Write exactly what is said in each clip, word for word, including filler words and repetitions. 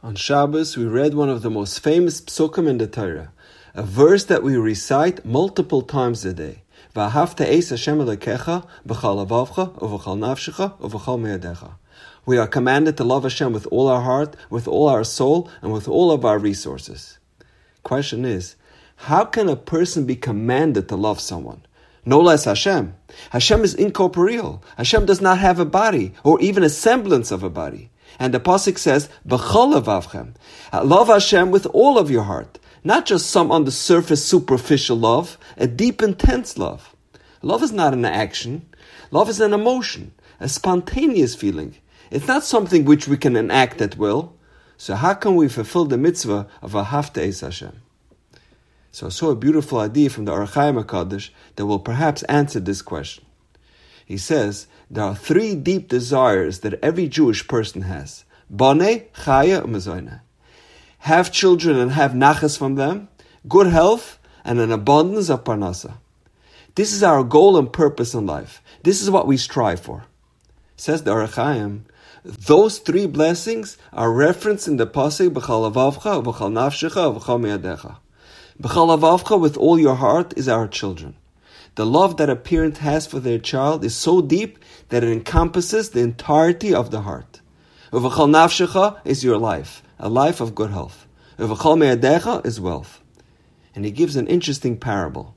On Shabbos, we read one of the most famous psukim in the Torah, a verse that we recite multiple times a day. Vahavte Es Hashem Elokecha, bechol levavcha, uvechol nafshecha, u'vechol me'odecha. We are commanded to love Hashem with all our heart, with all our soul, and with all of our resources. Question is, how can a person be commanded to love someone? No less Hashem. Hashem is incorporeal. Hashem does not have a body, or even a semblance of a body. And the pasuk says, bechol levavchem. Love Hashem with all of your heart. Not just some on the surface superficial love, a deep intense love. Love is not an action. Love is an emotion, a spontaneous feeling. It's not something which we can enact at will. So how can we fulfill the mitzvah of ahavta es Hashem? So I saw a beautiful idea from the Or HaChaim HaKadosh that will perhaps answer this question. He says, there are three deep desires that every Jewish person has. Bane, chaya, m'zoyne. Have children and have nachas from them, good health, and an abundance of parnasa. This is our goal and purpose in life. This is what we strive for. Says the Or HaChaim, those three blessings are referenced in the pasuk, bechol levavcha, uvechol nafshecha, u'vechol me'odecha. Bechol levavcha, with all your heart, is our children. The love that a parent has for their child is so deep that it encompasses the entirety of the heart. Uvechol nafshecha is your life, a life of good health. Uvechol me'odecha is wealth. And he gives an interesting parable.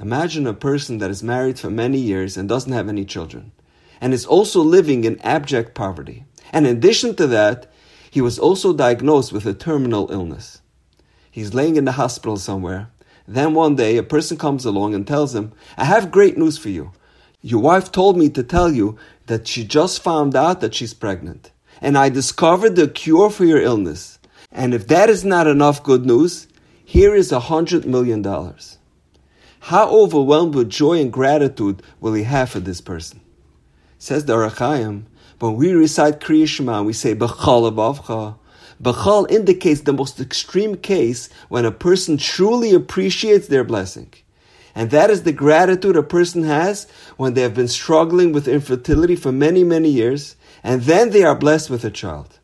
Imagine a person that is married for many years and doesn't have any children, and is also living in abject poverty. And in addition to that, he was also diagnosed with a terminal illness. He's laying in the hospital somewhere. Then one day, a person comes along and tells him, I have great news for you. Your wife told me to tell you that she just found out that she's pregnant. And I discovered the cure for your illness. And if that is not enough good news, here is a hundred million dollars. How overwhelmed with joy and gratitude will he have for this person? Says the Or HaChaim, when we recite Kriya Shema, we say, Bechal Bachal. Bechal indicates the most extreme case when a person truly appreciates their blessing. And that is the gratitude a person has when they have been struggling with infertility for many, many years, and then they are blessed with a child.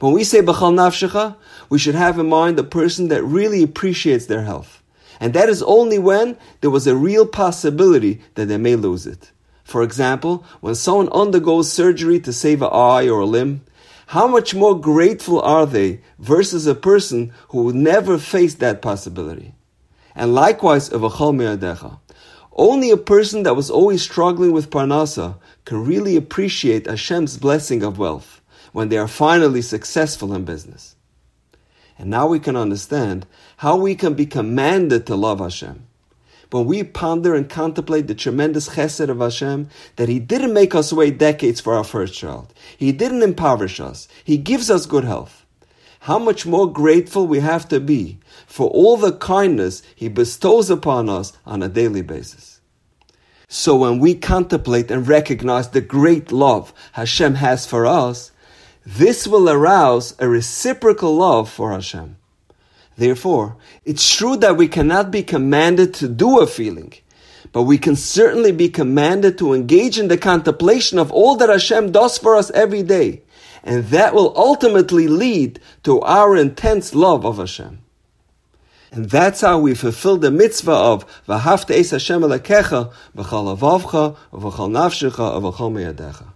When we say Bechal Nafshecha, we should have in mind a person that really appreciates their health. And that is only when there was a real possibility that they may lose it. For example, when someone undergoes surgery to save an eye or a limb, how much more grateful are they versus a person who would never face that possibility? And likewise, u'vechol me'odecha. Only a person that was always struggling with parnasa can really appreciate Hashem's blessing of wealth when they are finally successful in business. And now we can understand how we can be commanded to love Hashem. When we ponder and contemplate the tremendous chesed of Hashem, that He didn't make us wait decades for our first child. He didn't impoverish us. He gives us good health. How much more grateful we have to be for all the kindness He bestows upon us on a daily basis. So when we contemplate and recognize the great love Hashem has for us, this will arouse a reciprocal love for Hashem. Therefore, it's true that we cannot be commanded to do a feeling, but we can certainly be commanded to engage in the contemplation of all that Hashem does for us every day, and that will ultimately lead to our intense love of Hashem. And that's how we fulfill the mitzvah of Vahavte Es Hashem Elokecha, Bechol Levavcha, Uvechol Nafshecha, Uvechol Me'odecha.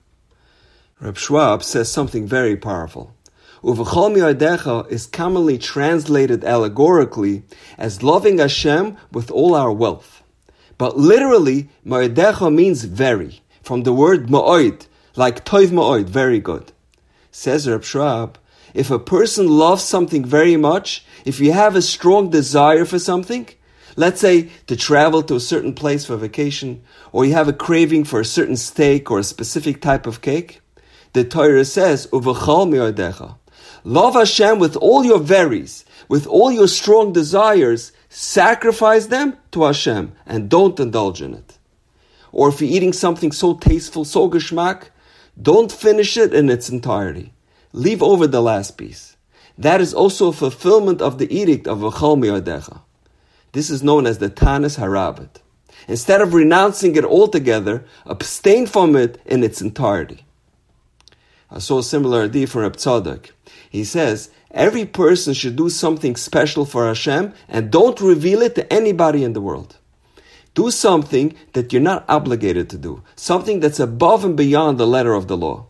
Reb Schwab says something very powerful. U'vechol me'odecha is commonly translated allegorically as loving Hashem with all our wealth. But literally, me'odecha means very, from the word ma'oid, like toiv ma'oid, very good. Says Reb Schwab, if a person loves something very much, if you have a strong desire for something, let's say to travel to a certain place for vacation, or you have a craving for a certain steak or a specific type of cake, the Torah says, u'vechol me'odecha. Love Hashem with all your veries, with all your strong desires, sacrifice them to Hashem and don't indulge in it. Or if you're eating something so tasteful, so gishmak, don't finish it in its entirety. Leave over the last piece. That is also a fulfillment of the edict of Bechol Me'odecha. This is known as the Tanis harabit. Instead of renouncing it altogether, abstain from it in its entirety. I saw a similar idea from Reb Tzadok. He says, every person should do something special for Hashem and don't reveal it to anybody in the world. Do something that you're not obligated to do. Something that's above and beyond the letter of the law.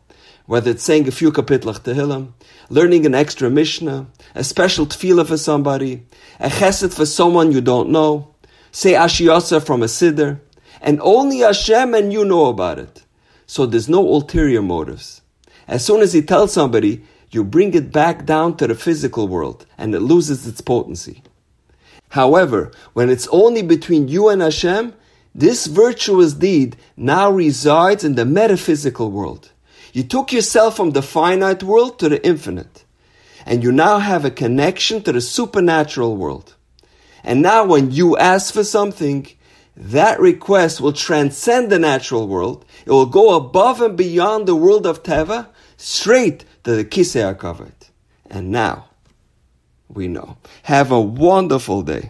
Whether it's saying a few kapitlach tehillim, learning an extra Mishnah, a special tefillah for somebody, a chesed for someone you don't know, say ashiyasa from a Siddur, and only Hashem and you know about it. So there's no ulterior motives. As soon as he tells somebody, you bring it back down to the physical world and it loses its potency. However, when it's only between you and Hashem, this virtuous deed now resides in the metaphysical world. You took yourself from the finite world to the infinite. And you now have a connection to the supernatural world. And now when you ask for something, that request will transcend the natural world. It will go above and beyond the world of Teva, straight to the kisser covered. And now, we know. Have a wonderful day.